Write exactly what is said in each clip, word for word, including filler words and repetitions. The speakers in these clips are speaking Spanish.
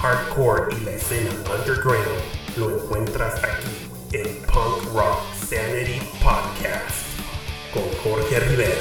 hardcore y la escena underground lo encuentras aquí en Punk Rock Sanity Podcast con Jorge Rivera.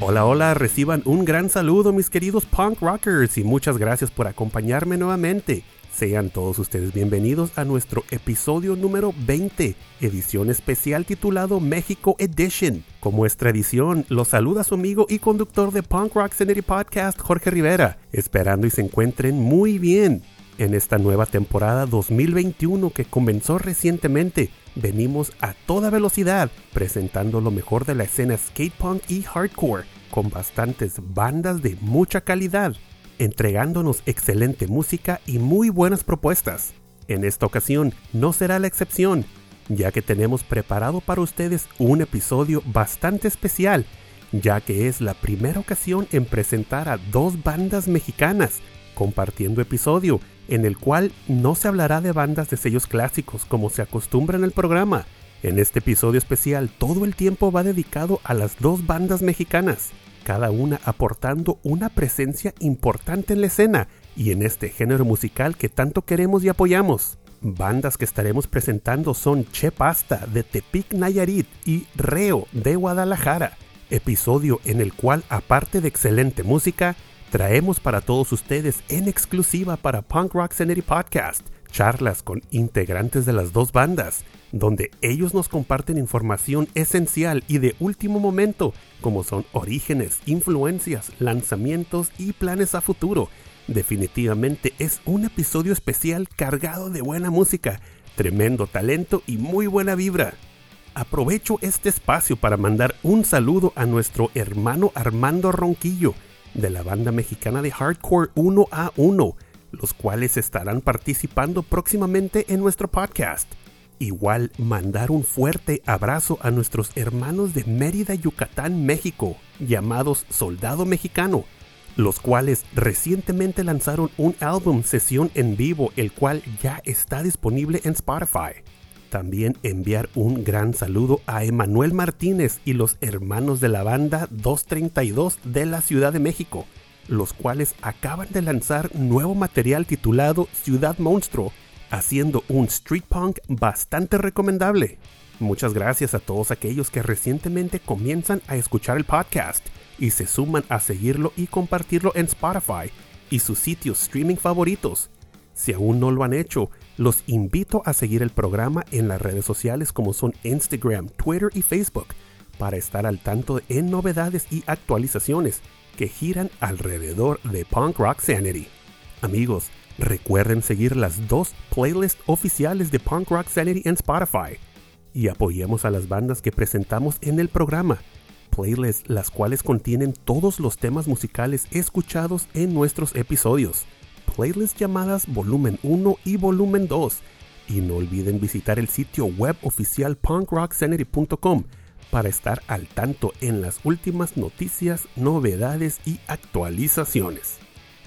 Hola, hola, reciban un gran saludo mis queridos punk rockers y muchas gracias por acompañarme nuevamente. Sean todos ustedes bienvenidos a nuestro episodio número veinte, edición especial titulado México Edition. Como es tradición, los saluda su amigo y conductor de Punk Rock Sanity Podcast, Jorge Rivera, esperando y se encuentren muy bien. En esta nueva temporada dos mil veintiuno que comenzó recientemente, venimos a toda velocidad presentando lo mejor de la escena skate punk y hardcore, con bastantes bandas de mucha calidad, entregándonos excelente música y muy buenas propuestas. En esta ocasión no será la excepción, ya que tenemos preparado para ustedes un episodio bastante especial, ya que es la primera ocasión en presentar a dos bandas mexicanas, compartiendo episodio, en el cual no se hablará de bandas de sellos clásicos como se acostumbra en el programa. En este episodio especial todo el tiempo va dedicado a las dos bandas mexicanas, cada una aportando una presencia importante en la escena y en este género musical que tanto queremos y apoyamos. Bandas que estaremos presentando son Chepasta de Tepic Nayarit y Reo de Guadalajara, episodio en el cual aparte de excelente música, traemos para todos ustedes en exclusiva para Punk Rock Sanity Podcast charlas con integrantes de las dos bandas, donde ellos nos comparten información esencial y de último momento, como son orígenes, influencias, lanzamientos y planes a futuro. Definitivamente es un episodio especial cargado de buena música, tremendo talento y muy buena vibra. Aprovecho este espacio para mandar un saludo a nuestro hermano Armando Ronquillo, de la banda mexicana de hardcore uno a uno, los cuales estarán participando próximamente en nuestro podcast. Igual mandar un fuerte abrazo a nuestros hermanos de Mérida, Yucatán, México, llamados Soldado Mexicano, los cuales recientemente lanzaron un álbum sesión en vivo, el cual ya está disponible en Spotify. También enviar un gran saludo a Emanuel Martínez y los hermanos de la banda dos treinta y dos de la Ciudad de México, los cuales acaban de lanzar nuevo material titulado Ciudad Monstruo, haciendo un street punk bastante recomendable. Muchas gracias a todos aquellos que recientemente comienzan a escuchar el podcast y se suman a seguirlo y compartirlo en Spotify y sus sitios streaming favoritos. Si aún no lo han hecho, los invito a seguir el programa en las redes sociales como son Instagram, Twitter y Facebook para estar al tanto en novedades y actualizaciones que giran alrededor de Punk Rock Sanity. Amigos, recuerden seguir las dos playlists oficiales de Punk Rock Sanity en Spotify y apoyemos a las bandas que presentamos en el programa, playlists las cuales contienen todos los temas musicales escuchados en nuestros episodios. Playlists llamadas Volumen uno y Volumen dos. Y no olviden visitar el sitio web oficial punk rock sanity punto com para estar al tanto en las últimas noticias, novedades y actualizaciones.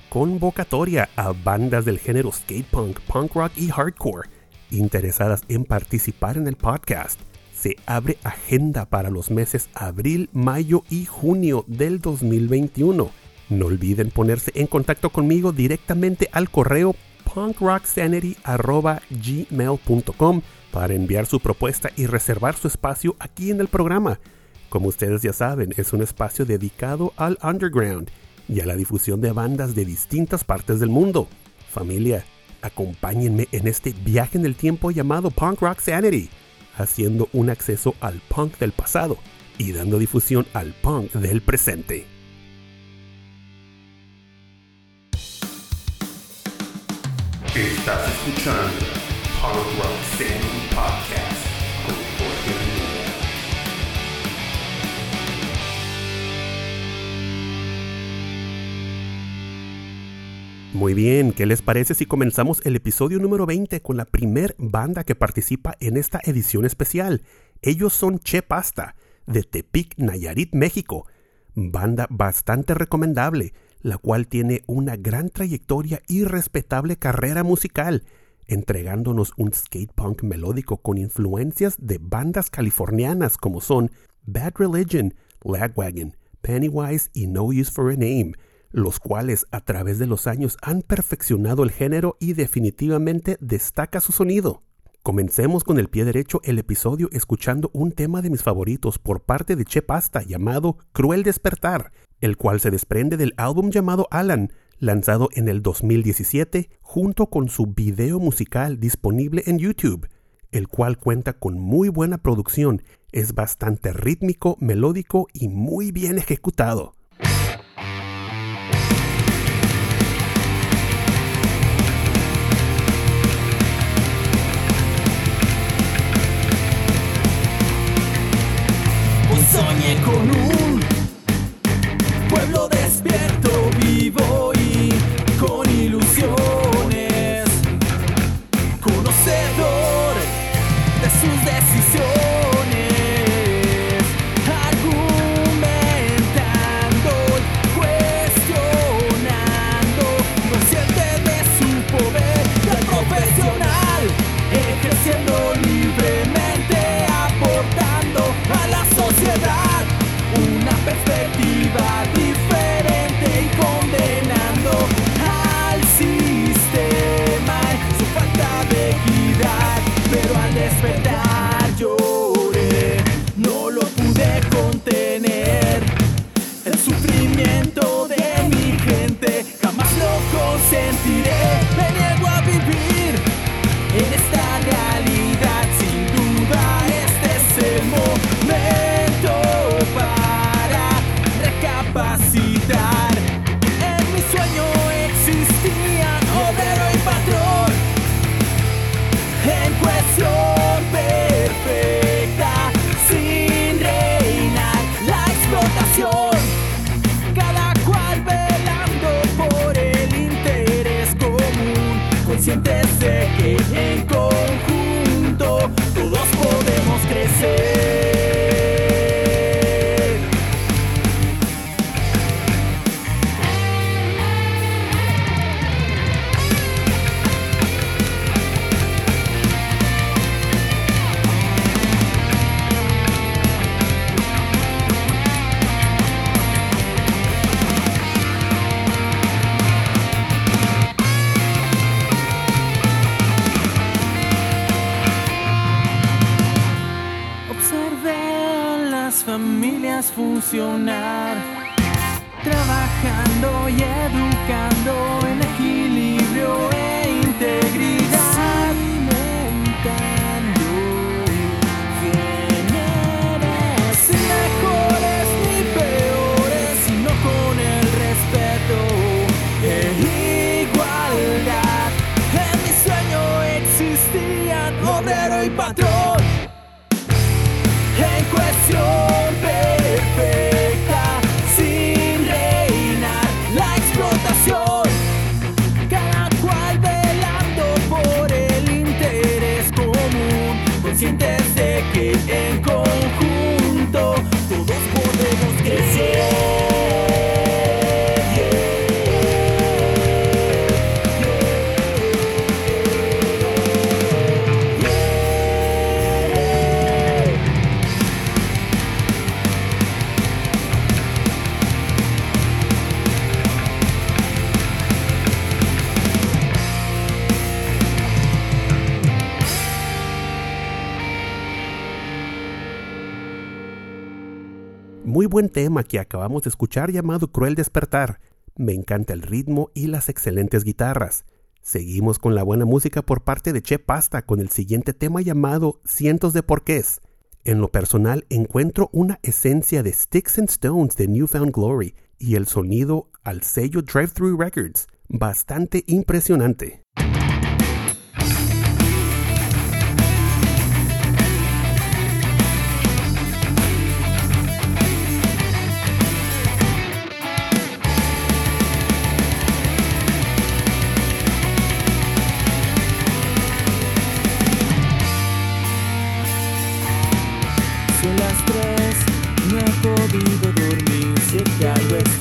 Convocatoria a bandas del género skatepunk, punk rock y hardcore interesadas en participar en el podcast. Se abre agenda para los meses abril, mayo y junio del dos mil veintiuno. No olviden ponerse en contacto conmigo directamente al correo punk rock sanity arroba gmail punto com para enviar su propuesta y reservar su espacio aquí en el programa. Como ustedes ya saben, es un espacio dedicado al underground y a la difusión de bandas de distintas partes del mundo. Familia, acompáñenme en este viaje en el tiempo llamado Punk Rock Sanity, haciendo un acceso al punk del pasado y dando difusión al punk del presente. Estás escuchando Punk Rock Sanity Podcast con Jorge Rivera. Muy bien, ¿qué les parece si comenzamos el episodio número veinte con la primer banda que participa en esta edición especial? Ellos son Chepasta, de Tepic, Nayarit, México. Banda bastante recomendable, la cual tiene una gran trayectoria y respetable carrera musical. entregándonos un skate punk melódico con influencias de bandas californianas como son Bad Religion, Lagwagon, Pennywise y No Use for a Name, los cuales a través de los años han perfeccionado el género y definitivamente destaca su sonido. Comencemos con el pie derecho el episodio escuchando un tema de mis favoritos por parte de Chepasta llamado Cruel Despertar, el cual se desprende del álbum llamado Alan, lanzado en el dos mil diecisiete, junto con su video musical disponible en YouTube, el cual cuenta con muy buena producción, es bastante rítmico, melódico y muy bien ejecutado. Hoy soñé con un pueblo despierto, vivo y con ilusiones, conocedor de sus decisiones. Funcionar, trabajando y educando en equilibrio e integridad, alimentando generas sin mejores ni peores, sino con el respeto e igualdad. En mi sueño existían obrero y patrón en cuestión. Muy buen tema que acabamos de escuchar llamado Cruel Despertar. Me encanta el ritmo y las excelentes guitarras. Seguimos con la buena música por parte de Chepasta con el siguiente tema llamado Cientos de Porqués. En lo personal encuentro una esencia de Sticks and Stones de Newfound Glory y el sonido al sello Drive-Thru Records, bastante impresionante.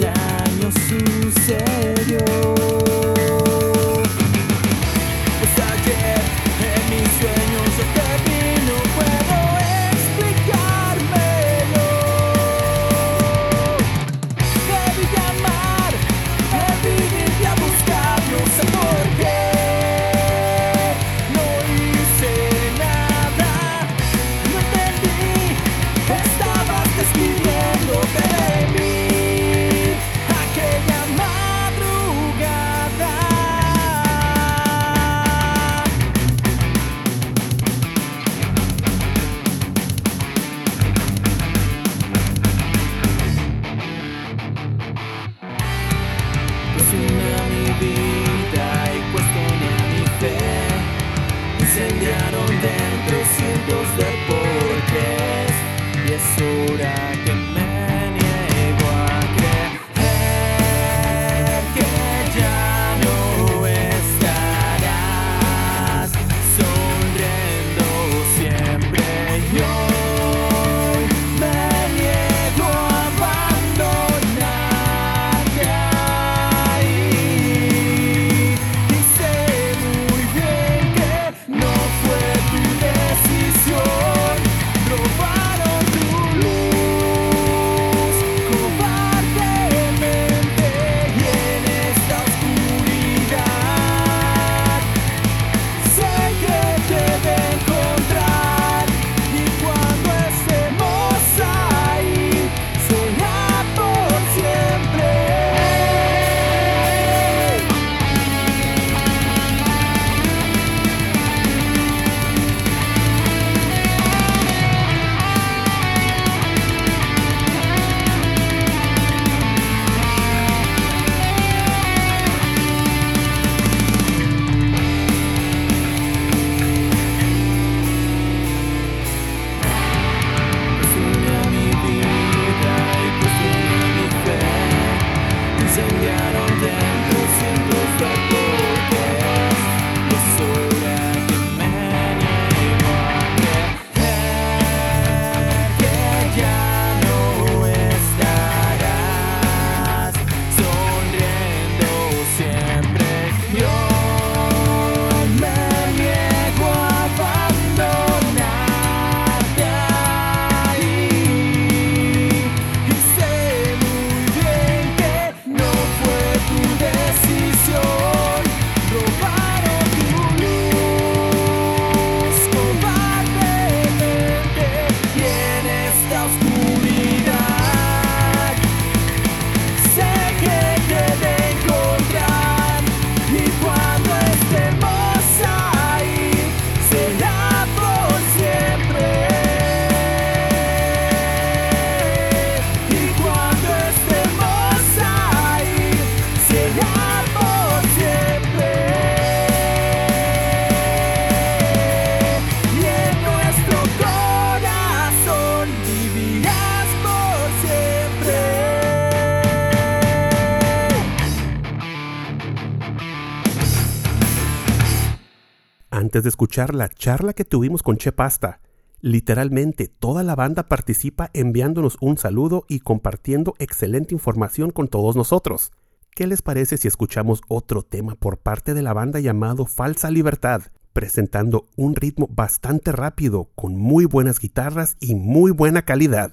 Extraño sucedió. antes de escuchar la charla que tuvimos con Chepasta. Literalmente toda la banda participa enviándonos un saludo y compartiendo excelente información con todos nosotros. ¿Qué les parece si escuchamos otro tema por parte de la banda llamado Falsa Libertad, presentando un ritmo bastante rápido, con muy buenas guitarras y muy buena calidad?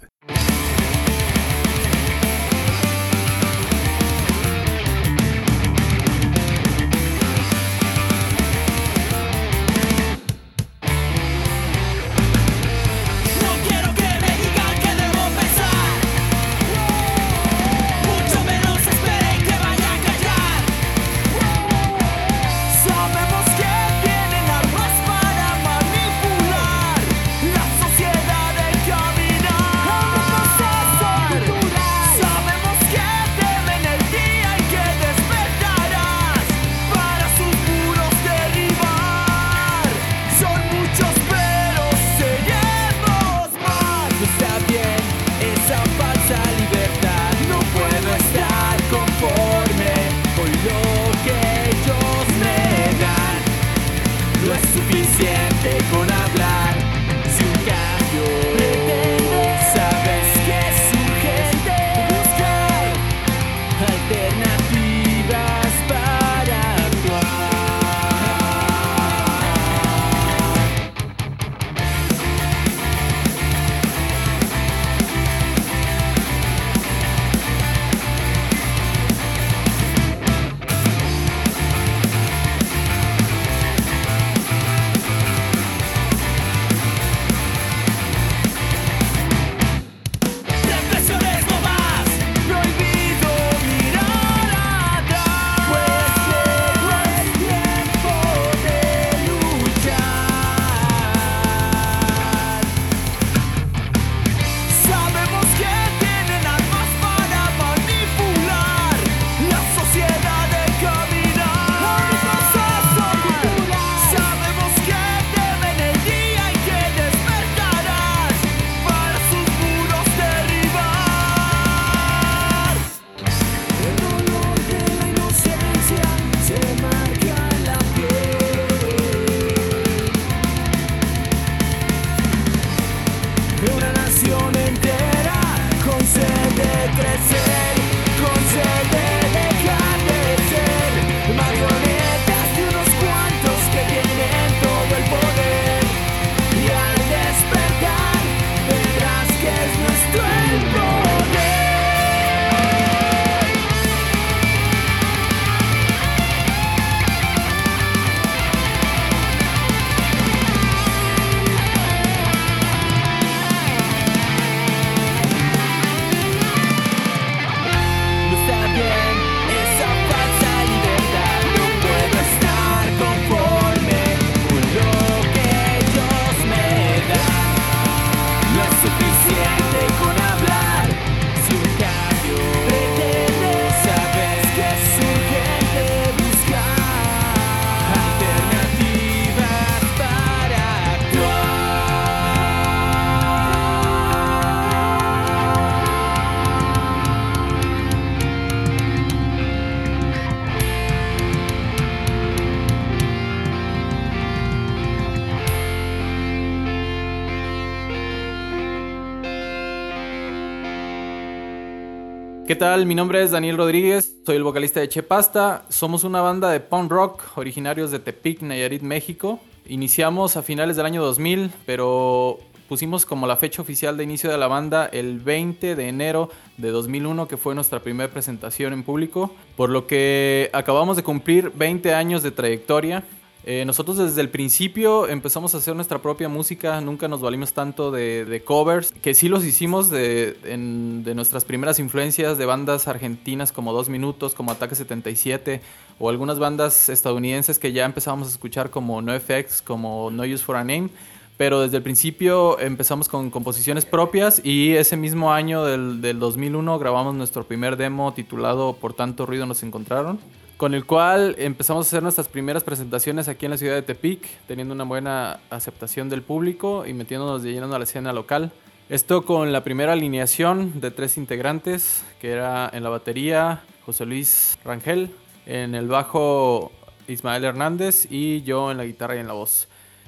¿Qué tal? Mi nombre es Daniel Rodríguez, soy el vocalista de Chepasta. Somos una banda de punk rock originarios de Tepic, Nayarit, México. Iniciamos a finales del año dos mil, pero pusimos como la fecha oficial de inicio de la banda el veinte de enero de dos mil uno, que fue nuestra primera presentación en público, por lo que acabamos de cumplir veinte años de trayectoria. Eh, nosotros desde el principio empezamos a hacer nuestra propia música, nunca nos valimos tanto de, de covers, que sí los hicimos de, en, de nuestras primeras influencias de bandas argentinas como dos minutos, como Ataque setenta y siete, o algunas bandas estadounidenses que ya empezábamos a escuchar como No Effects, como No Use for a Name, pero desde el principio empezamos con composiciones propias y ese mismo año del, del dos mil uno grabamos nuestro primer demo titulado Por Tanto Ruido Nos Encontraron, con el cual empezamos a hacer nuestras primeras presentaciones aquí en la ciudad de Tepic, teniendo una buena aceptación del público y metiéndonos de lleno a la escena local. Esto con la primera alineación de tres integrantes, que era en la batería José Luis Rangel, en el bajo Ismael Hernández y yo en la guitarra y en la voz.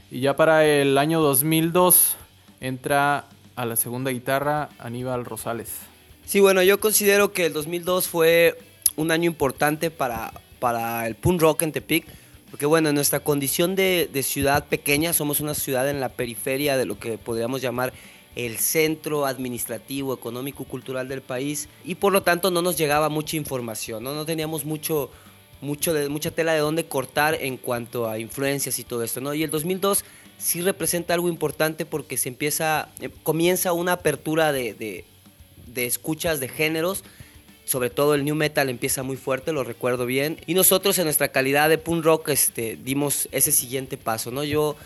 Y ya para el año dos mil dos entra a la segunda guitarra Aníbal Rosales. Sí, bueno, yo considero que el dos mil dos fue un año importante para, para el punk rock en Tepic. Porque bueno, en nuestra condición de, de ciudad pequeña, somos una ciudad en la periferia de lo que podríamos llamar el centro administrativo, económico, cultural del país, y por lo tanto no nos llegaba mucha información, no, no teníamos mucho, mucho de, mucha tela de dónde cortar en cuanto a influencias y todo esto, ¿no? Y el dos mil dos sí representa algo importante porque se empieza, eh, comienza una apertura de, de, de escuchas de géneros. Sobre todo el new metal empieza muy fuerte, lo recuerdo bien. Y nosotros en nuestra calidad de punk rock este, dimos ese siguiente paso, ¿no? Yo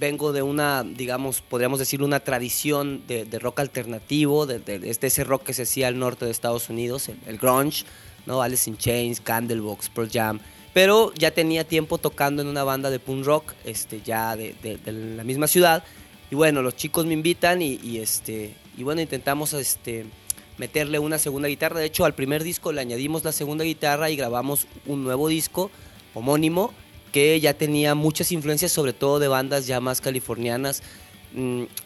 vengo de una, digamos, podríamos decir una tradición de, de rock alternativo, de, de, de ese rock que se hacía al norte de Estados Unidos, el, el grunge, ¿no? Alice in Chains, Candlebox, Pearl Jam. Pero ya tenía tiempo tocando en una banda de punk rock este, ya de, de, de la misma ciudad. Y bueno, los chicos me invitan y, y, este, y bueno, intentamos... este meterle una segunda guitarra. De hecho, al primer disco le añadimos la segunda guitarra y grabamos un nuevo disco homónimo que ya tenía muchas influencias, sobre todo de bandas ya más californianas.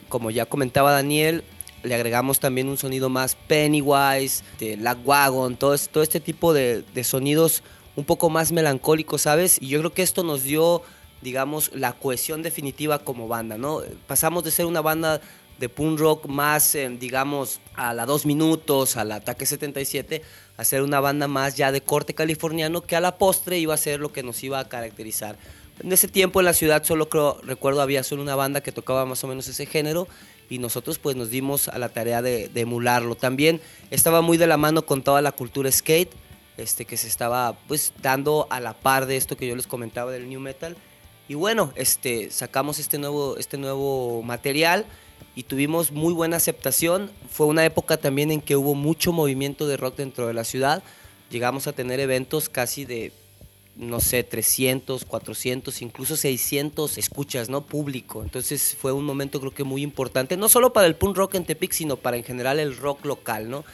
Como ya comentaba Daniel, le agregamos también un sonido más Pennywise, de Lagwagon, todo, todo este tipo de, de sonidos un poco más melancólicos, ¿sabes? Y yo creo que esto nos dio, digamos, la cohesión definitiva como banda, ¿no? Pasamos de ser una banda de punk rock más, eh, digamos, a la dos minutos, a la Ataque setenta y siete, a ser una banda más ya de corte californiano que a la postre iba a ser lo que nos iba a caracterizar. En ese tiempo en la ciudad solo creo, recuerdo había solo una banda que tocaba más o menos ese género y nosotros pues nos dimos a la tarea de, de emularlo. También estaba muy de la mano con toda la cultura skate este, que se estaba pues dando a la par de esto que yo les comentaba del new metal. Y bueno, este, sacamos este nuevo, este nuevo material y tuvimos muy buena aceptación. Fue una época también en que hubo mucho movimiento de rock dentro de la ciudad. Llegamos a tener eventos casi de, no sé, trescientos, cuatrocientos, incluso seiscientos escuchas, ¿no? Público. Entonces fue un momento creo que muy importante, no solo para el punk rock en Tepic, sino para en general el rock local, ¿no?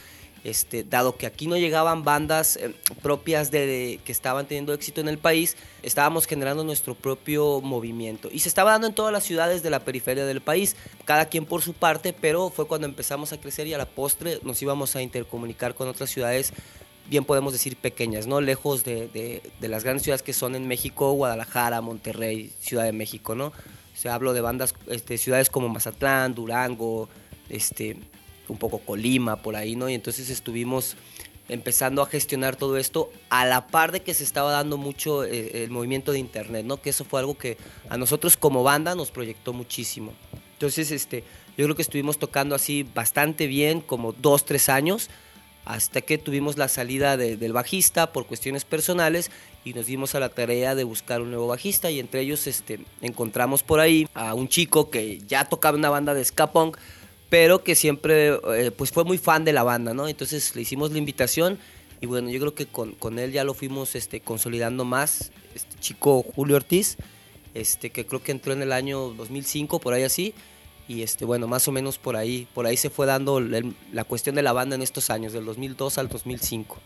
Este, dado que aquí no llegaban bandas eh, propias de, de, que estaban teniendo éxito en el país, estábamos generando nuestro propio movimiento. Y se estaba dando en todas las ciudades de la periferia del país, cada quien por su parte, pero fue cuando empezamos a crecer y a la postre nos íbamos a intercomunicar con otras ciudades, bien podemos decir pequeñas, ¿no? Lejos de, de, de las grandes ciudades que son en México, Guadalajara, Monterrey, Ciudad de México, ¿no? O sea, hablo de bandas, este, ciudades como Mazatlán, Durango, este... un poco Colima, por ahí, ¿no? Y entonces estuvimos empezando a gestionar todo esto a la par de que se estaba dando mucho eh, el movimiento de internet, ¿no? Que eso fue algo que a nosotros como banda nos proyectó muchísimo. Entonces, este, yo creo que estuvimos tocando así bastante bien, como dos, tres años, hasta que tuvimos la salida de, del bajista por cuestiones personales y nos dimos a la tarea de buscar un nuevo bajista y entre ellos este, encontramos por ahí a un chico que ya tocaba una banda de ska punk, pero que siempre eh, pues fue muy fan de la banda, ¿no? Entonces le hicimos la invitación y bueno, yo creo que con, con él ya lo fuimos este, consolidando más. Este chico Julio Ortiz, este, que creo que entró en el año dos mil cinco, por ahí así, y este, bueno, más o menos por ahí, por ahí se fue dando el, la cuestión de la banda en estos años, del dos mil dos al dos mil cinco.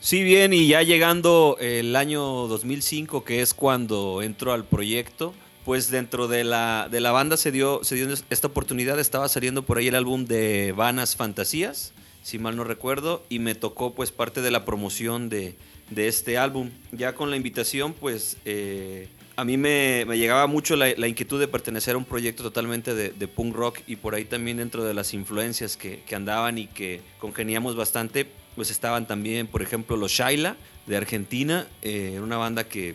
Sí, bien, y ya llegando el año dos mil cinco, que es cuando entró al proyecto, pues dentro de la, de la banda se dio, se dio esta oportunidad. Estaba saliendo por ahí el álbum de Vanas Fantasías, si mal no recuerdo, y me tocó pues parte de la promoción de, de este álbum. Ya con la invitación, pues eh, a mí me, me llegaba mucho la, la inquietud de pertenecer a un proyecto totalmente de, de punk rock, y por ahí también dentro de las influencias que, que andaban y que congeniamos bastante, pues estaban también, por ejemplo, los Shaila de Argentina, eh, una banda que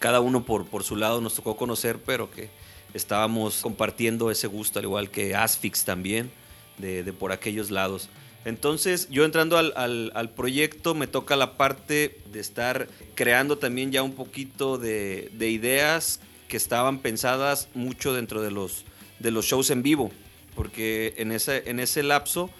cada uno por, por su lado nos tocó conocer, pero que estábamos compartiendo ese gusto, al igual que Asphyx también, de, de por aquellos lados. Entonces, yo entrando al, al, al proyecto, me toca la parte de estar creando también ya un poquito de, de ideas que estaban pensadas mucho dentro de los, de los shows en vivo, porque en ese, en ese lapso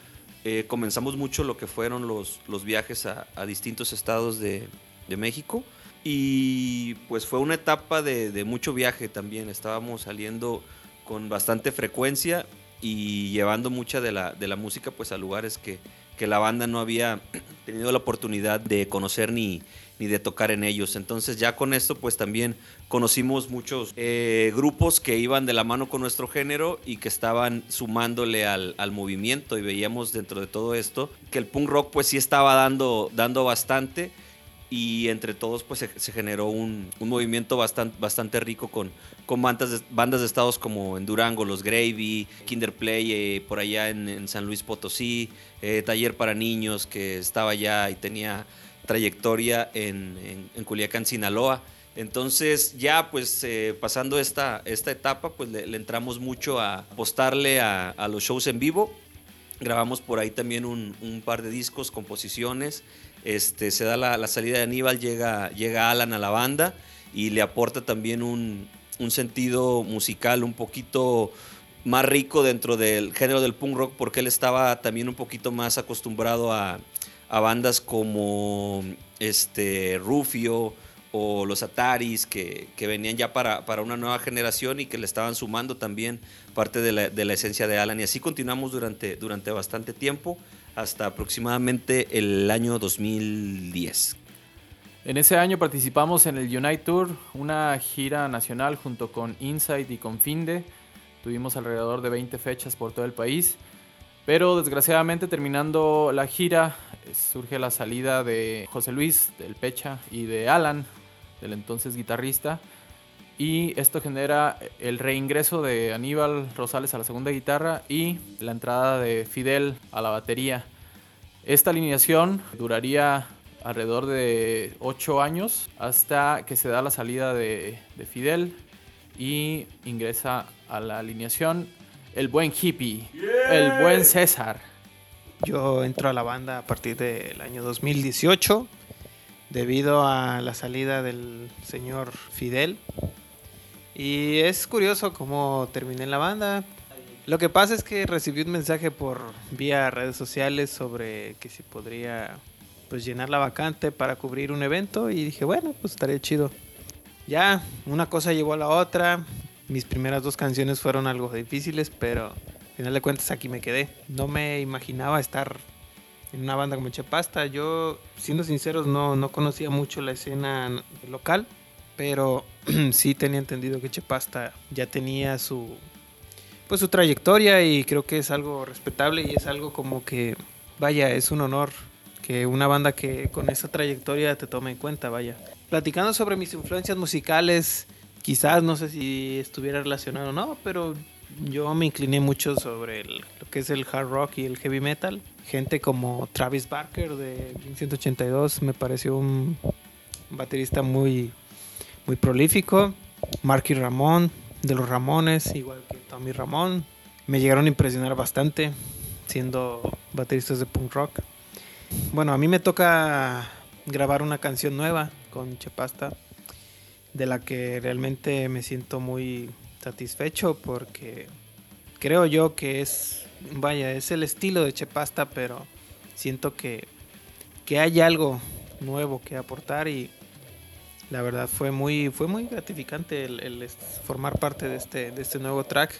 eh, comenzamos mucho lo que fueron los, los viajes a, a distintos estados de, de México. Y pues fue una etapa de, de mucho viaje también. Estábamos saliendo con bastante frecuencia y llevando mucha de la, de la música pues a lugares que, que la banda no había tenido la oportunidad de conocer ni, ni de tocar en ellos. Entonces ya con esto pues también conocimos muchos eh, grupos que iban de la mano con nuestro género y que estaban sumándole al, al movimiento, y veíamos dentro de todo esto que el punk rock pues sí estaba dando, dando bastante, y entre todos pues se, se generó un, un movimiento bastante, bastante rico con, con bandas, de, bandas de estados como en Durango, Los Gravy, Kinderplay, eh, por allá en, en San Luis Potosí, eh, Taller para Niños, que estaba allá y tenía trayectoria en, en, en Culiacán, Sinaloa. Entonces ya pues eh, pasando esta, esta etapa pues le, le entramos mucho a apostarle a, a los shows en vivo. Grabamos por ahí también un, un par de discos, composiciones. Este, se da la, la salida de Aníbal, llega, llega Alan a la banda y le aporta también un, un sentido musical un poquito más rico dentro del género del punk rock, porque él estaba también un poquito más acostumbrado a, a bandas como este, Rufio o los Ataris, que, que venían ya para, para una nueva generación y que le estaban sumando también parte de la, de la esencia de Alan. Y así continuamos durante, durante bastante tiempo, hasta aproximadamente el año dos mil diez. En ese año participamos en el Unite Tour, una gira nacional junto con Insight y con Finde. Tuvimos alrededor de veinte fechas por todo el país, pero desgraciadamente terminando la gira surge la salida de José Luis, del Pecha, y de Alan, del entonces guitarrista, y esto genera el reingreso de Aníbal Rosales a la segunda guitarra y la entrada de Fidel a la batería. Esta alineación duraría alrededor de ocho años hasta que se da la salida de, de Fidel y ingresa a la alineación el buen hippie, yeah. el buen César. Yo entro a la banda a partir del año dos mil dieciocho debido a la salida del señor Fidel. Y es curioso cómo terminé en la banda. Lo que pasa es que recibí un mensaje por vía redes sociales sobre que si podría pues llenar la vacante para cubrir un evento, y dije, bueno, pues estaría chido. Ya, una cosa llevó a la otra. Mis primeras dos canciones fueron algo difíciles, pero al final de cuentas aquí me quedé. No me imaginaba estar en una banda como Chepasta. Yo, siendo sinceros, no, no conocía mucho la escena local, pero sí tenía entendido que Chepasta ya tenía su pues su trayectoria, y creo que es algo respetable y es algo como que, vaya, es un honor que una banda que con esa trayectoria te tome en cuenta, vaya. Platicando sobre mis influencias musicales, quizás no sé si estuviera relacionado o no, pero yo me incliné mucho sobre el, lo que es el hard rock y el heavy metal. Gente como Travis Barker de ciento ochenta y dos me pareció un baterista muy... muy prolífico. Marky Ramón, de los Ramones, igual que Tommy Ramón, me llegaron a impresionar bastante siendo bateristas de punk rock. Bueno, a mí me toca grabar una canción nueva con Chepasta, de la que realmente me siento muy satisfecho, porque creo yo que es, vaya, es el estilo de Chepasta, pero siento que, que hay algo nuevo que aportar, y la verdad fue muy, fue muy gratificante el, el formar parte de este, de este nuevo track.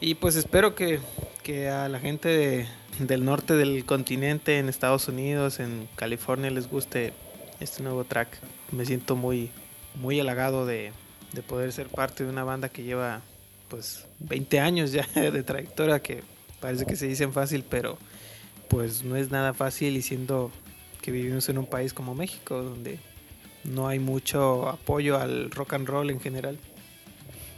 Y pues espero que, que a la gente de, del norte del continente, en Estados Unidos, en California, les guste este nuevo track. Me siento muy, muy halagado de, de poder ser parte de una banda que lleva pues veinte años ya de trayectoria, que parece que se dicen fácil, pero pues no es nada fácil, y siendo que vivimos en un país como México, donde no hay mucho apoyo al rock and roll en general.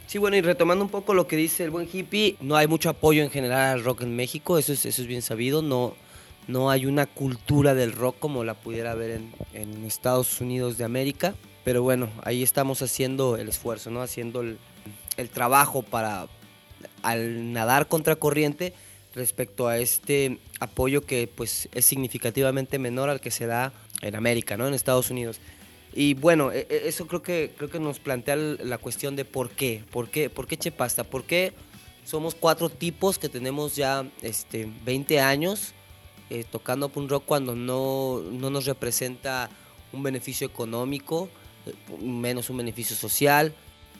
Sí, bueno, y retomando un poco lo que dice el buen hippie, no hay mucho apoyo en general al rock en México, eso es, eso es bien sabido, no, no hay una cultura del rock como la pudiera haber en, en Estados Unidos de América, pero bueno, ahí estamos haciendo el esfuerzo, ¿no? Haciendo el, el trabajo para, al nadar contracorriente respecto a este apoyo que pues es significativamente menor al que se da en América, ¿no? En Estados Unidos. Y bueno, eso creo que, creo que nos plantea la cuestión de por qué, por qué, por qué Chepasta, por qué somos cuatro tipos que tenemos ya este, veinte años eh, tocando punk rock cuando no, no nos representa un beneficio económico, menos un beneficio social.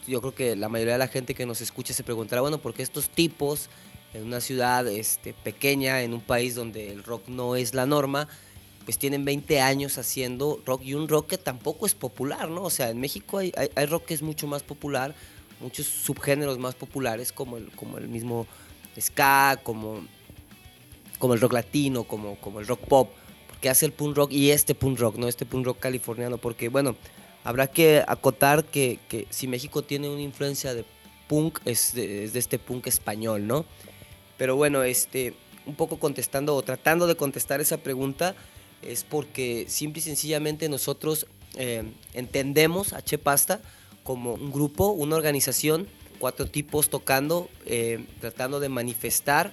Yo creo que la mayoría de la gente que nos escucha se preguntará, bueno, ¿por qué estos tipos en una ciudad este, pequeña, en un país donde el rock no es la norma, pues tienen veinte años haciendo rock, y un rock que tampoco es popular, ¿no? O sea, en México hay, hay, hay rock que es mucho más popular, muchos subgéneros más populares, como el, como el mismo ska, como, como el rock latino, como, como el rock pop, porque hace el punk rock, y este punk rock, ¿no? Este punk rock californiano, porque, bueno, habrá que acotar que, que si México tiene una influencia de punk, es de, es de este punk español, ¿no? Pero bueno, este, un poco contestando o tratando de contestar esa pregunta, es porque simple y sencillamente nosotros eh, entendemos a Chepasta como un grupo, una organización, cuatro tipos tocando, eh, tratando de manifestar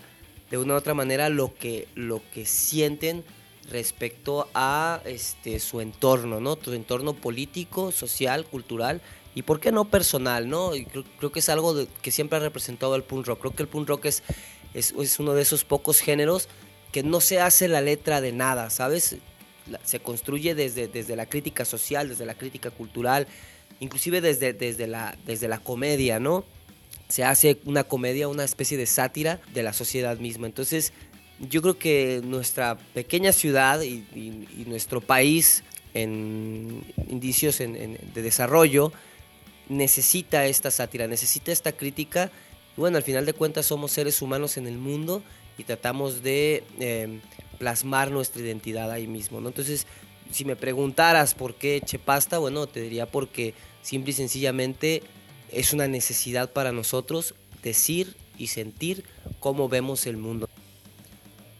de una u otra manera lo que, lo que sienten respecto a este, su entorno, ¿no? Su entorno político, social, cultural y, ¿por qué no, personal, ¿no? Y creo, creo que es algo de, que siempre ha representado el punk rock. Creo que el punk rock es, es, es uno de esos pocos géneros que no se hace la letra de nada, ¿sabes? Se construye desde, desde la crítica social, desde la crítica cultural, inclusive desde, desde, la, desde la comedia, ¿no? Se hace una comedia, una especie de sátira de la sociedad misma. Entonces, yo creo que nuestra pequeña ciudad y, y, y nuestro país, en indicios en, en, de desarrollo, necesita esta sátira, necesita esta crítica. Y bueno, al final de cuentas somos seres humanos en el mundo y tratamos de eh, plasmar nuestra identidad ahí mismo, ¿no? Entonces, si me preguntaras por qué Chepasta, bueno, te diría porque simple y sencillamente es una necesidad para nosotros decir y sentir cómo vemos el mundo.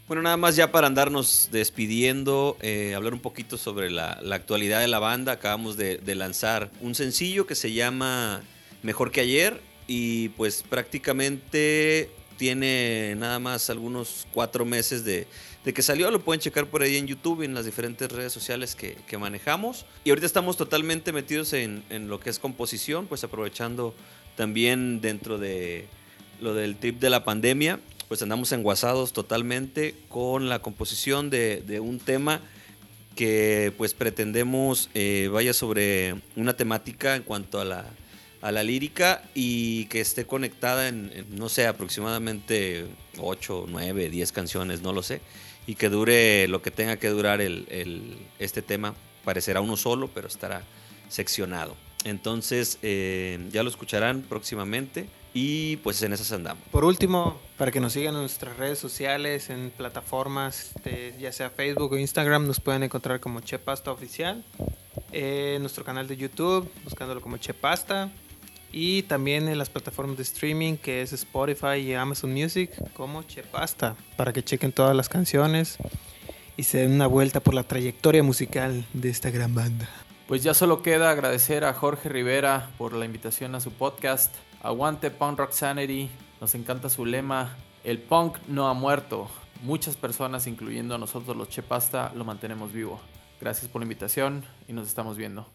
Bueno, nada más ya para andarnos despidiendo, eh, hablar un poquito sobre la, la actualidad de la banda. Acabamos de, de lanzar un sencillo que se llama Mejor que Ayer y pues prácticamente tiene nada más algunos cuatro meses de, de que salió. Lo pueden checar por ahí en YouTube y en las diferentes redes sociales que, que manejamos. Y ahorita estamos totalmente metidos en, en lo que es composición, pues aprovechando también dentro de lo del trip de la pandemia, pues andamos enguasados totalmente con la composición de, de un tema que pues pretendemos eh, vaya sobre una temática en cuanto a la, a la lírica y que esté conectada en, en, no sé, aproximadamente ocho, nueve, diez canciones, no lo sé, y que dure lo que tenga que durar el, el, este tema. Parecerá uno solo, pero estará seccionado. Entonces, eh, ya lo escucharán próximamente. Y pues en esas andamos. Por último, para que nos sigan en nuestras redes sociales, en plataformas, de, ya sea Facebook o Instagram, nos pueden encontrar como Chepasta Oficial. Eh, nuestro canal de YouTube, buscándolo como Chepasta. Y también en las plataformas de streaming, que es Spotify y Amazon Music, como Chepasta. Para que chequen todas las canciones y se den una vuelta por la trayectoria musical de esta gran banda. Pues ya solo queda agradecer a Jorge Rivera por la invitación a su podcast. Aguante Punk Rock Sanity, nos encanta su lema, el punk no ha muerto, muchas personas incluyendo a nosotros los Chepasta lo mantenemos vivo. Gracias por la invitación y nos estamos viendo.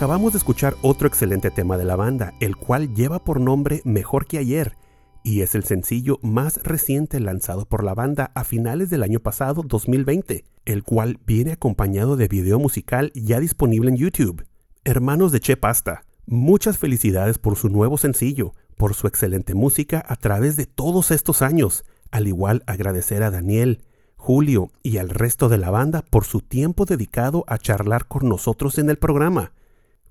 acabamos de escuchar otro excelente tema de la banda, el cual lleva por nombre Mejor que Ayer, y es el sencillo más reciente lanzado por la banda a finales del año pasado, dos mil veinte, el cual viene acompañado de video musical ya disponible en YouTube. Hermanos de Chepasta, muchas felicidades por su nuevo sencillo, por su excelente música a través de todos estos años, al igual agradecer a Daniel, Julio y al resto de la banda por su tiempo dedicado a charlar con nosotros en el programa,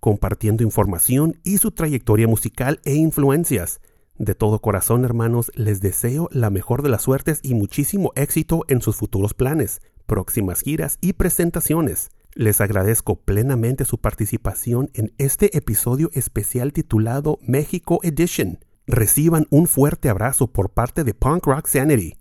compartiendo información y su trayectoria musical e influencias. De todo corazón, hermanos, les deseo la mejor de las suertes y muchísimo éxito en sus futuros planes, próximas giras y presentaciones. Les agradezco plenamente su participación en este episodio especial titulado México Edition. Reciban un fuerte abrazo por parte de Punk Rock Sanity.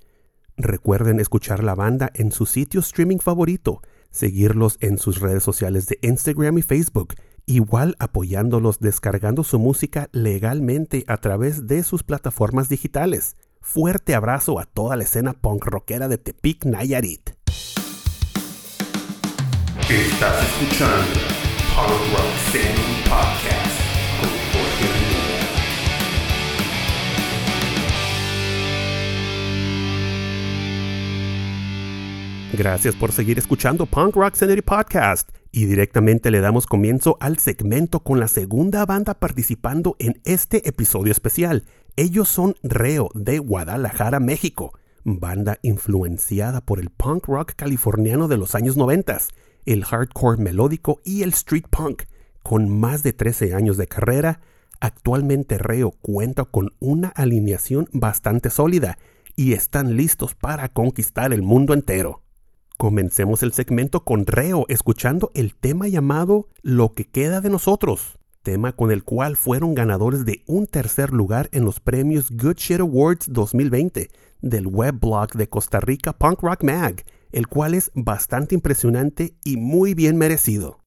Recuerden escuchar la banda en su sitio streaming favorito, seguirlos en sus redes sociales de Instagram y Facebook, igual apoyándolos descargando su música legalmente a través de sus plataformas digitales. Fuerte abrazo a toda la escena punk rockera de Tepic Nayarit. Estás escuchando Punk Rock Sanity Podcast con Jorge Rivera. Gracias por seguir escuchando Punk Rock Sanity Podcast y directamente le damos comienzo al segmento con la segunda banda participando en este episodio especial. Ellos son Reo de Guadalajara, México, banda influenciada por el punk rock californiano de los años noventa, el hardcore melódico y el street punk. Con más de trece años de carrera, actualmente Reo cuenta con una alineación bastante sólida y están listos para conquistar el mundo entero. Comencemos el segmento con Reo escuchando el tema llamado Lo que queda de nosotros, tema con el cual fueron ganadores de un tercer lugar en los premios Good Shit Awards dos mil veinte del weblog de Costa Rica Punk Rock Mag, el cual es bastante impresionante y muy bien merecido.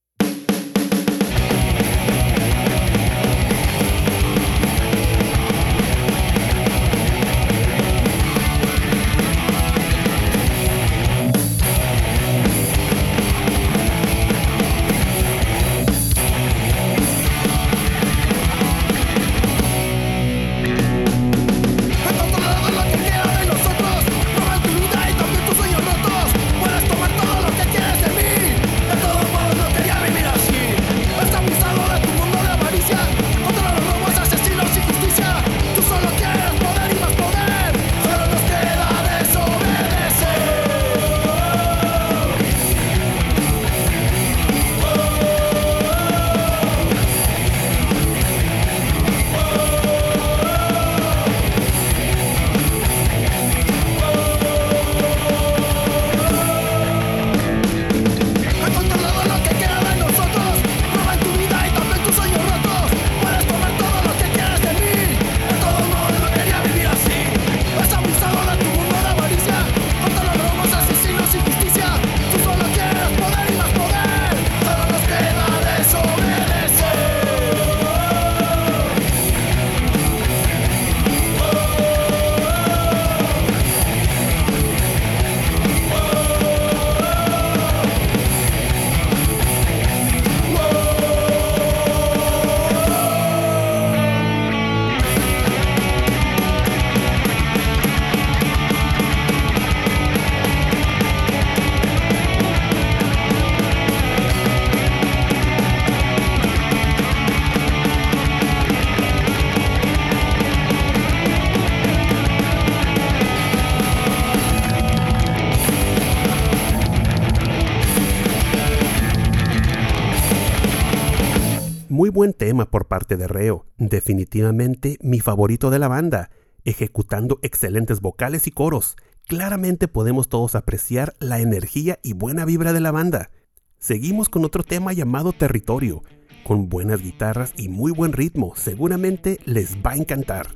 Muy buen tema por parte de Reo, definitivamente mi favorito de la banda, ejecutando excelentes vocales y coros. Claramente podemos todos apreciar la energía y buena vibra de la banda. Seguimos con otro tema llamado Territorio, con buenas guitarras y muy buen ritmo, seguramente les va a encantar.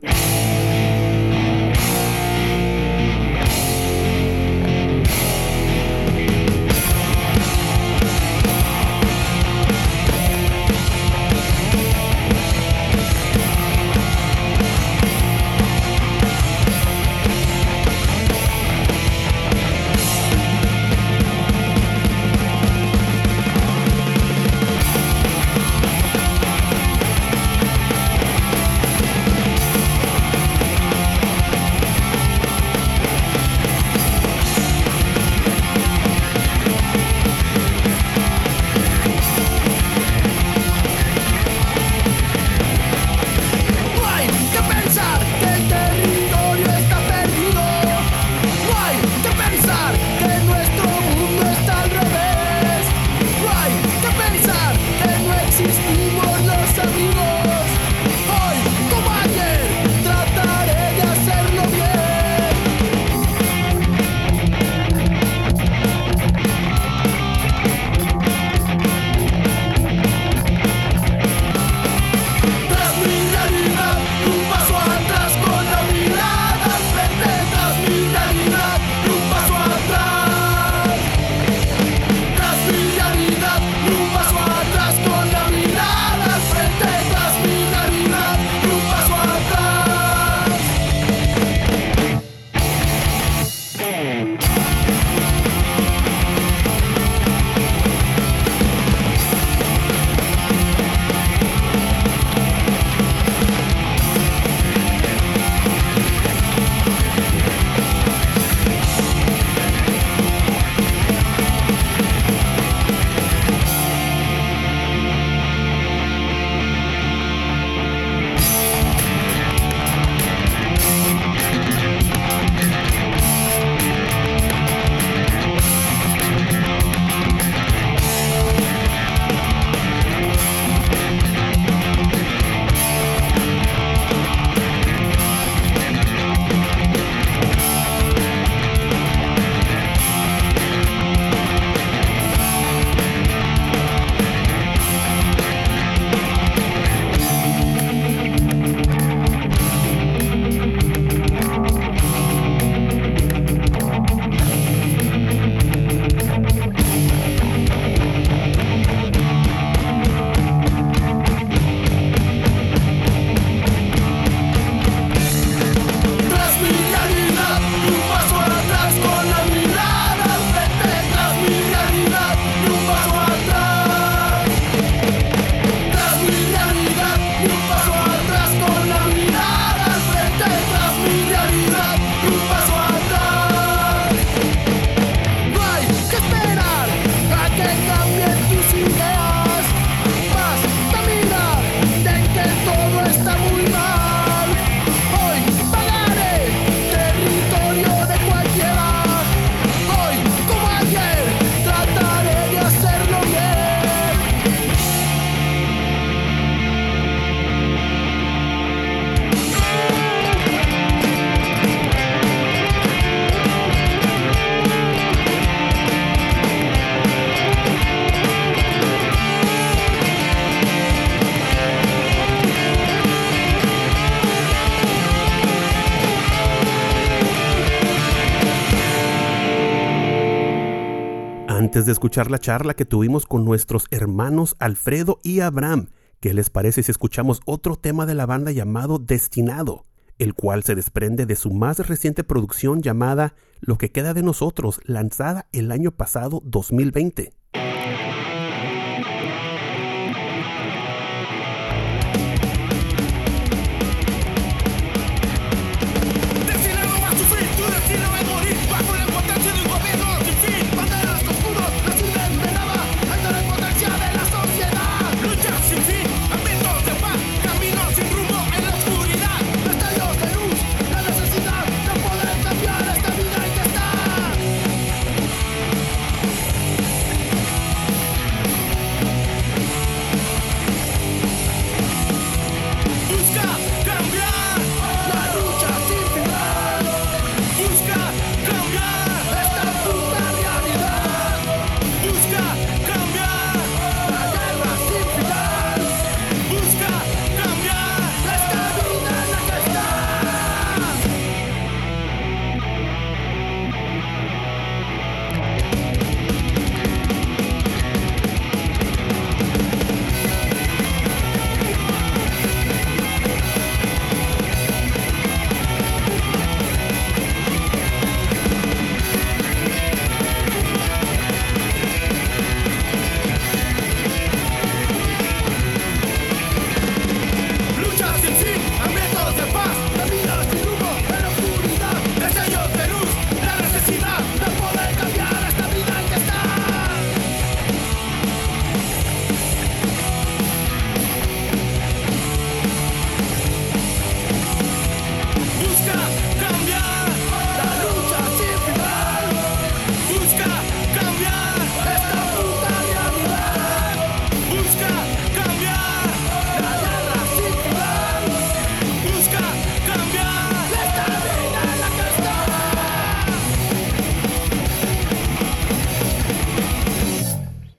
antes de escuchar la charla que tuvimos con nuestros hermanos Alfredo y Abraham, ¿qué les parece si escuchamos otro tema de la banda llamado Destinado, el cual se desprende de su más reciente producción llamada Lo que queda de nosotros, lanzada el año pasado dos mil veinte?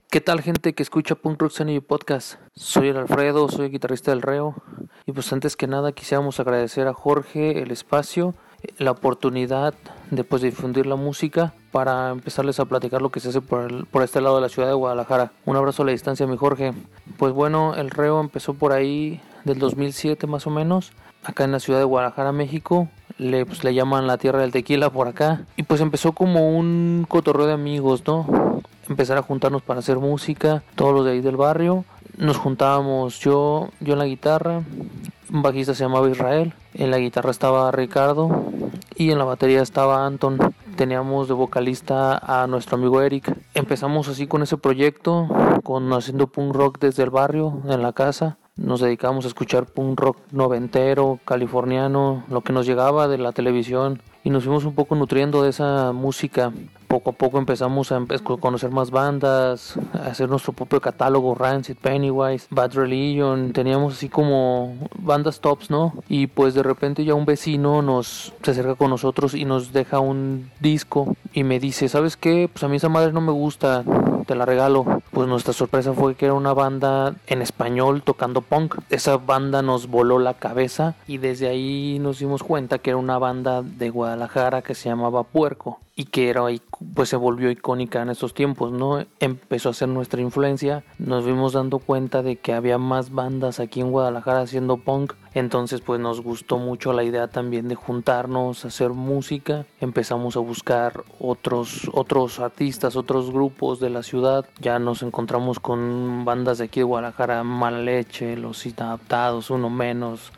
¿Qué tal, gente que escucha Punk Rock Sanity Podcast? Soy el Alfredo, soy el guitarrista del Reo, y pues antes que nada quisiéramos agradecer a Jorge el espacio, la oportunidad de pues difundir la música para empezarles a platicar lo que se hace por, el, por este lado de la ciudad de Guadalajara. Un abrazo a la distancia, mi Jorge. Pues bueno, el Reo empezó por ahí del dos mil siete más o menos, acá en la ciudad de Guadalajara, México. Le, pues, le llaman la tierra del tequila por acá, y pues empezó como un cotorreo de amigos, ¿no? Empezar a juntarnos para hacer música, todos los de ahí del barrio. Nos juntábamos yo, yo en la guitarra, un bajista se llamaba Israel, en la guitarra estaba Ricardo y en la batería estaba Anton. Teníamos de vocalista a nuestro amigo Eric. Empezamos así con ese proyecto, con haciendo punk rock desde el barrio, en la casa. Nos dedicamos a escuchar punk rock noventero, californiano, lo que nos llegaba de la televisión, y nos fuimos un poco nutriendo de esa música. Poco a poco empezamos a conocer más bandas, a hacer nuestro propio catálogo, Rancid, Pennywise, Bad Religion. Teníamos así como bandas tops, ¿no? Y pues de repente ya un vecino nos se acerca con nosotros y nos deja un disco y me dice, ¿sabes qué? Pues a mí esa madre no me gusta, te la regalo. Pues nuestra sorpresa fue que era una banda en español tocando punk. Esa banda nos voló la cabeza y desde ahí nos dimos cuenta que era una banda de Guadalajara que se llamaba Puerco y que era ahí pues se volvió icónica en estos tiempos, ¿no? Empezó a ser nuestra influencia. Nos vimos dando cuenta de que había más bandas aquí en Guadalajara haciendo punk. Entonces pues nos gustó mucho la idea también de juntarnos, hacer música. Empezamos a buscar otros, otros artistas, otros grupos de la ciudad. Ya nos encontramos con bandas de aquí de Guadalajara, Mala Leche, Los Inadaptados, Uno Menos,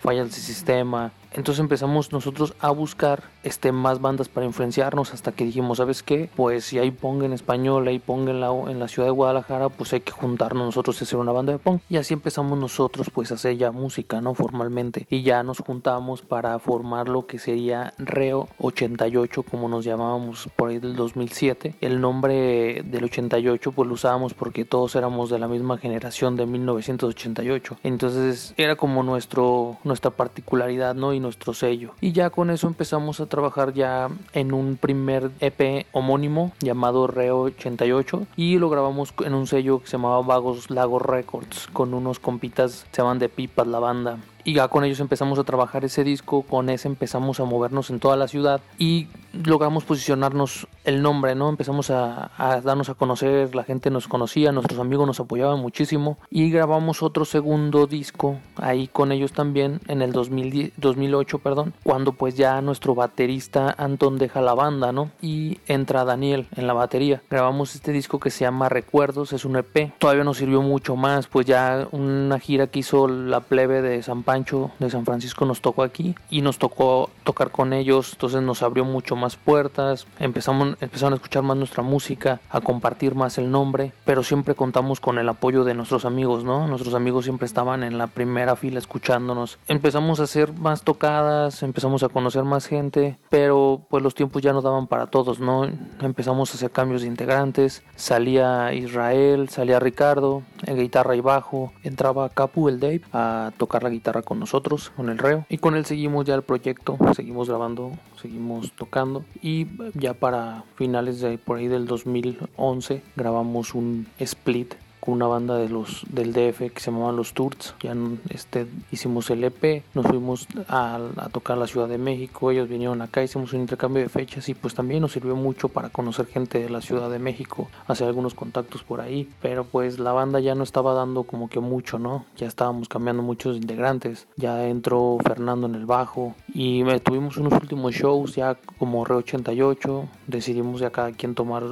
Falla el Sistema. Entonces empezamos nosotros a buscar este, más bandas para influenciarnos hasta que dijimos, ¿sabes qué? Pues si hay punk en español, hay punk en la, en la ciudad de Guadalajara, pues hay que juntarnos nosotros y hacer una banda de punk. Y así empezamos nosotros pues a hacer ya música, ¿no? Formalmente. Y ya nos juntamos para formar lo que sería Reo ochenta y ocho, como nos llamábamos por ahí del dos mil siete. El nombre del ochenta y ocho pues lo usábamos porque todos éramos de la misma generación de mil novecientos ochenta y ocho. Entonces era como nuestro, nuestra particularidad, ¿no? Y nuestro sello, y ya con eso empezamos a trabajar ya en un primer E P homónimo llamado Reo ochenta y ocho, y lo grabamos en un sello que se llamaba Vagos Lagos Records con unos compitas, se llaman de pipas la banda, y ya con ellos empezamos a trabajar ese disco, con ese empezamos a movernos en toda la ciudad y logramos posicionarnos el nombre, ¿no? Empezamos a, a darnos a conocer, la gente nos conocía, nuestros amigos nos apoyaban muchísimo y grabamos otro segundo disco ahí con ellos también en el dos mil ocho, perdón, cuando pues ya nuestro baterista Anton deja la banda, ¿no? Y entra Daniel en la batería. Grabamos este disco que se llama Recuerdos, es un E P. Todavía nos sirvió mucho más, pues ya una gira que hizo la plebe de San Pancho, de San Francisco, nos tocó aquí y nos tocó tocar con ellos, entonces nos abrió mucho más puertas, empezamos, empezaron a escuchar más nuestra música, a compartir más el nombre, pero siempre contamos con el apoyo de nuestros amigos, ¿no? Nuestros amigos siempre estaban en la primera fila escuchándonos. Empezamos a hacer más tocadas, empezamos a conocer más gente, pero pues los tiempos ya no daban para todos, ¿no? Empezamos a hacer cambios de integrantes, salía Israel, salía Ricardo, en guitarra y bajo, entraba Capu, el Dave, a tocar la guitarra con nosotros, con el Reo, y con él seguimos ya el proyecto, seguimos grabando, seguimos tocando, y ya para finales de por ahí del dos mil once grabamos un split con una banda de los, del D F que se llamaban Los Turds. Ya este, hicimos el E P, nos fuimos a, a tocar la Ciudad de México, ellos vinieron acá, hicimos un intercambio de fechas y pues también nos sirvió mucho para conocer gente de la Ciudad de México, hacer algunos contactos por ahí, pero pues la banda ya no estaba dando como que mucho, ¿no? Ya estábamos cambiando muchos integrantes, ya entró Fernando en el bajo y tuvimos unos últimos shows ya como Re ochenta y ocho, decidimos ya cada quien tomar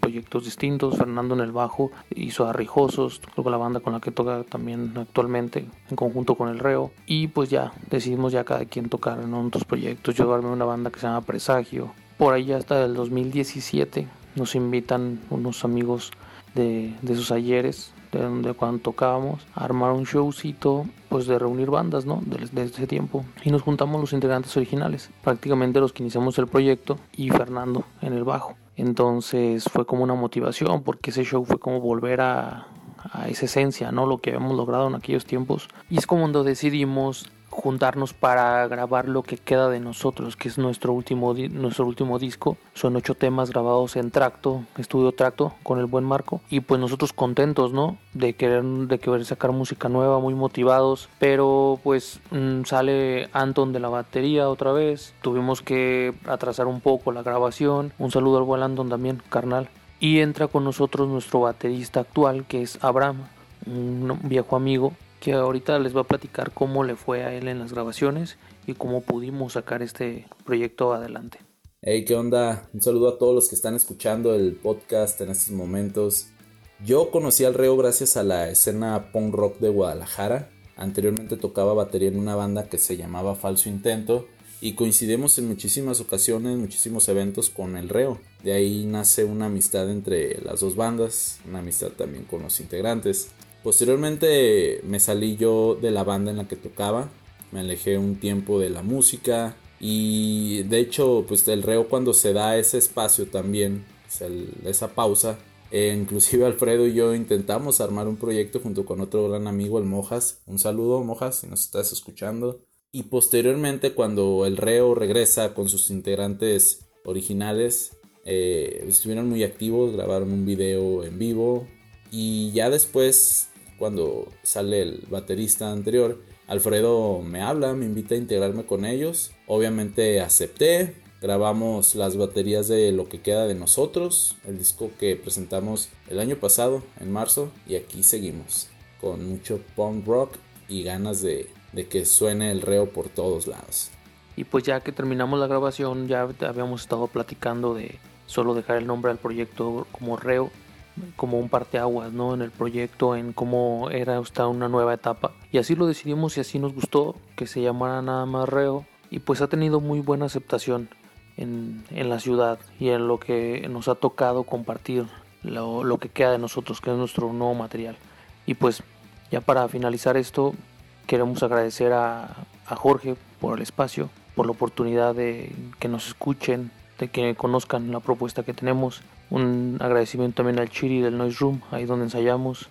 proyectos distintos. Fernando en el bajo hizo a Rijo, creo que la banda con la que toca también actualmente en conjunto con el Reo, y pues ya decidimos ya cada quien tocar en otros proyectos. Yo armé una banda que se llama Presagio. Por ahí hasta el dos mil diecisiete nos invitan unos amigos de, de esos ayeres de donde cuando tocábamos a armar un showcito, pues de reunir bandas, ¿no? Desde ese tiempo, y nos juntamos los integrantes originales, prácticamente los que iniciamos el proyecto, y Fernando en el bajo. Entonces fue como una motivación, porque ese show fue como volver a, a esa esencia, ¿no? Lo que habíamos logrado en aquellos tiempos. Y es como cuando decidimos juntarnos para grabar Lo que queda de nosotros, que es nuestro último, nuestro último disco. Son ocho temas grabados en Tracto, estudio Tracto, con el buen Marco. Y pues nosotros contentos, ¿no? De querer, de querer sacar música nueva, muy motivados. Pero pues mmm, sale Anton de la batería otra vez. Tuvimos que atrasar un poco la grabación. Un saludo al buen Anton también, carnal. Y entra con nosotros nuestro baterista actual, que es Abraham, un viejo amigo, que ahorita les va a platicar cómo le fue a él en las grabaciones y cómo pudimos sacar este proyecto adelante. Hey, ¿qué onda? Un saludo a todos los que están escuchando el podcast en estos momentos. Yo conocí al Reo gracias a la escena punk rock de Guadalajara. Anteriormente tocaba batería en una banda que se llamaba Falso Intento y coincidimos en muchísimas ocasiones, muchísimos eventos con el Reo. De ahí nace una amistad entre las dos bandas, una amistad también con los integrantes. Posteriormente me salí yo de la banda en la que tocaba, me alejé un tiempo de la música y de hecho pues el Reo, cuando se da ese espacio también, esa pausa, eh, inclusive Alfredo y yo intentamos armar un proyecto junto con otro gran amigo, el Mojas. Un saludo, Mojas, si nos estás escuchando. Y posteriormente, cuando el Reo regresa con sus integrantes originales, eh, estuvieron muy activos, grabaron un video en vivo. Y ya después, cuando sale el baterista anterior, Alfredo me habla, me invita a integrarme con ellos. Obviamente acepté, grabamos las baterías de Lo que queda de nosotros, el disco que presentamos el año pasado, en marzo. Y aquí seguimos, con mucho punk rock y ganas de, de que suene el Reo por todos lados. Y pues ya que terminamos la grabación, ya habíamos estado platicando de solo dejar el nombre al proyecto como Reo, como un parteaguas, ¿no? En el proyecto, en cómo era hasta una nueva etapa, y así lo decidimos y así nos gustó que se llamara nada más Reo, y pues ha tenido muy buena aceptación en, en la ciudad y en lo que nos ha tocado compartir lo, lo que queda de nosotros, que es nuestro nuevo material. Y pues ya para finalizar esto, queremos agradecer a, a Jorge por el espacio, por la oportunidad de que nos escuchen, de que conozcan la propuesta que tenemos. Un agradecimiento también al Chiri del Noise Room, ahí donde ensayamos.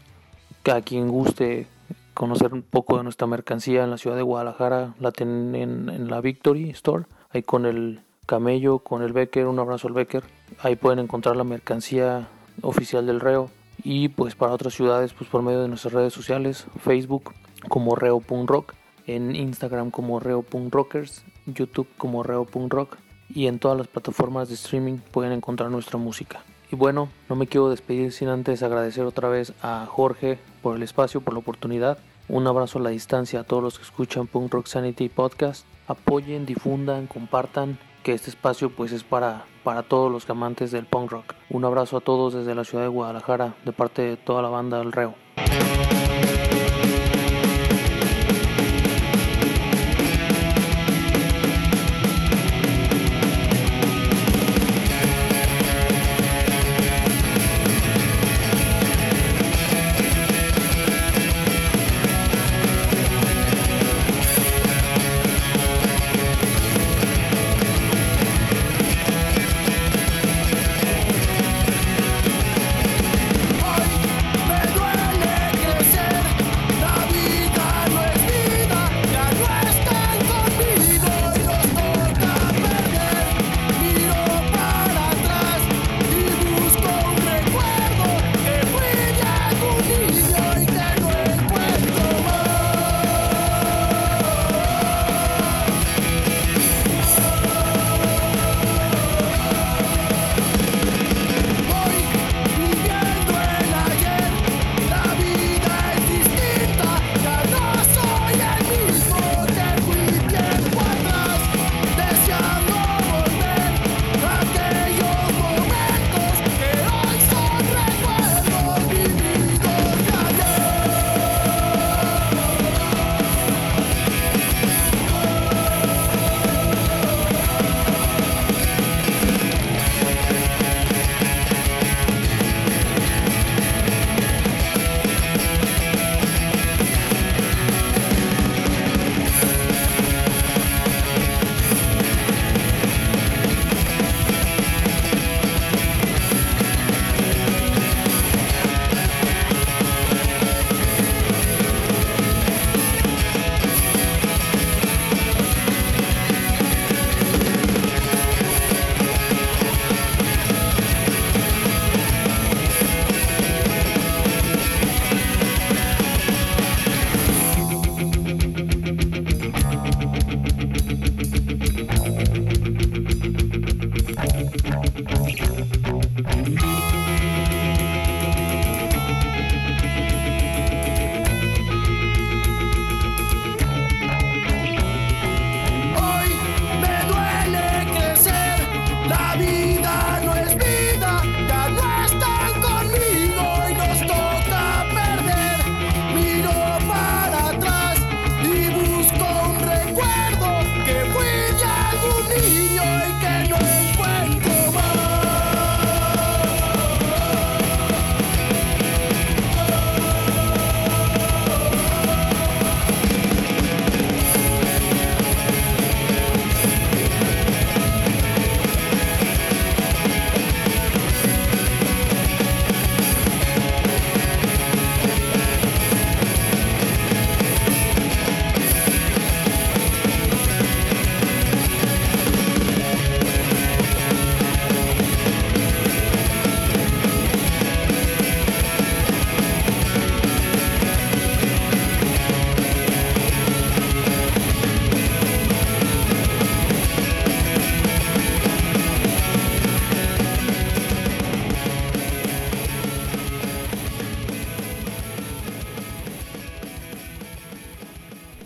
A quien guste conocer un poco de nuestra mercancía en la ciudad de Guadalajara, la tienen en, en la Victory Store, ahí con el Camello, con el Becker. Un abrazo al Becker. Ahí pueden encontrar la mercancía oficial del Reo. Y pues para otras ciudades, pues por medio de nuestras redes sociales, Facebook como Reo Punk Rock, en Instagram como Reo Punk Rockers, YouTube como Reo Punk Rock y en todas las plataformas de streaming pueden encontrar nuestra música. Y bueno, no me quiero despedir sin antes agradecer otra vez a Jorge por el espacio, por la oportunidad. Un abrazo a la distancia a todos los que escuchan Punk Rock Sanity Podcast. Apoyen, difundan, compartan, que este espacio pues es para, para todos los amantes del punk rock. Un abrazo a todos desde la ciudad de Guadalajara, de parte de toda la banda del Reo.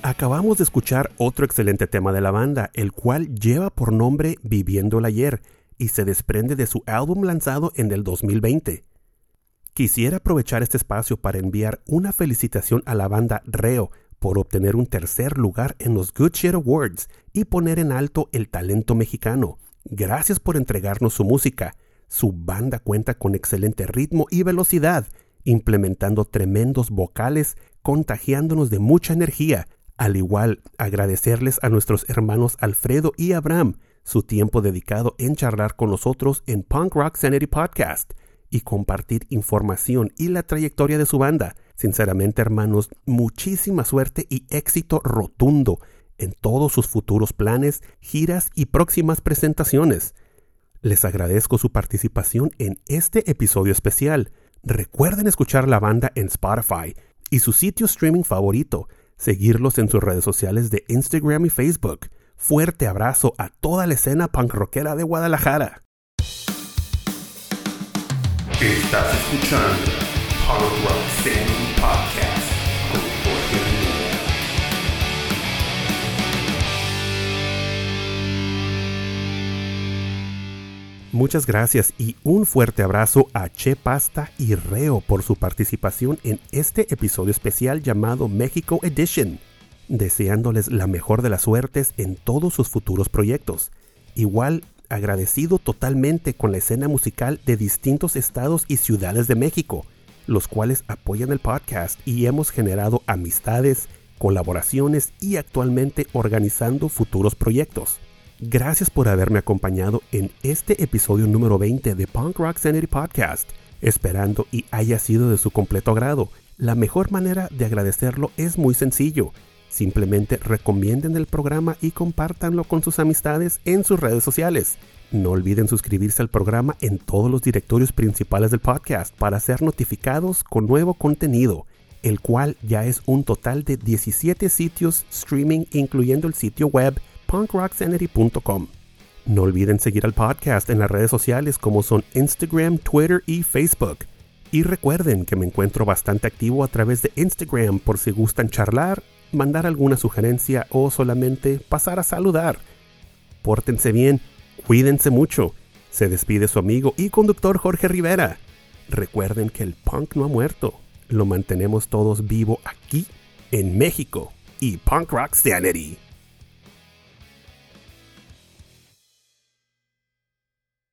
Acabamos de escuchar otro excelente tema de la banda, el cual lleva por nombre Viviendo el Ayer y se desprende de su álbum lanzado en el dos mil veinte. Quisiera aprovechar este espacio para enviar una felicitación a la banda Reo por obtener un tercer lugar en los Good Shit Awards y poner en alto el talento mexicano. Gracias por entregarnos su música. Su banda cuenta con excelente ritmo y velocidad, implementando tremendos vocales, contagiándonos de mucha energía. Al igual, agradecerles a nuestros hermanos Alfredo y Abraham su tiempo dedicado en charlar con nosotros en Punk Rock Sanity Podcast y compartir información y la trayectoria de su banda. Sinceramente, hermanos, muchísima suerte y éxito rotundo en todos sus futuros planes, giras y próximas presentaciones. Les agradezco su participación en este episodio especial. Recuerden escuchar la banda en Spotify y su sitio streaming favorito. seguirlos en sus redes sociales de Instagram y Facebook. Fuerte abrazo a toda la escena punk rockera de Guadalajara. Estás escuchando Punk Rock Sanity Podcast. Muchas gracias y un fuerte abrazo a Chepasta y Reo por su participación en este episodio especial llamado México Edition, deseándoles la mejor de las suertes en todos sus futuros proyectos. Igual, agradecido totalmente con la escena musical de distintos estados y ciudades de México, los cuales apoyan el podcast y hemos generado amistades, colaboraciones y actualmente organizando futuros proyectos. Gracias por haberme acompañado en este episodio número veinte de Punk Rock Sanity Podcast, esperando y haya sido de su completo agrado. La mejor manera de agradecerlo es muy sencillo. Simplemente recomienden el programa y compártanlo con sus amistades en sus redes sociales. No olviden suscribirse al programa en todos los directorios principales del podcast para ser notificados con nuevo contenido, el cual ya es un total de diecisiete sitios streaming, incluyendo el sitio web punk rock sanity punto com. No olviden seguir al podcast en las redes sociales como son Instagram, Twitter y Facebook. Y recuerden que me encuentro bastante activo a través de Instagram por si gustan charlar, mandar alguna sugerencia o solamente pasar a saludar. Pórtense bien, cuídense mucho. Se despide su amigo y conductor Jorge Rivera. Recuerden que el punk no ha muerto. Lo mantenemos todos vivo aquí en México y Punk Rock Sanity.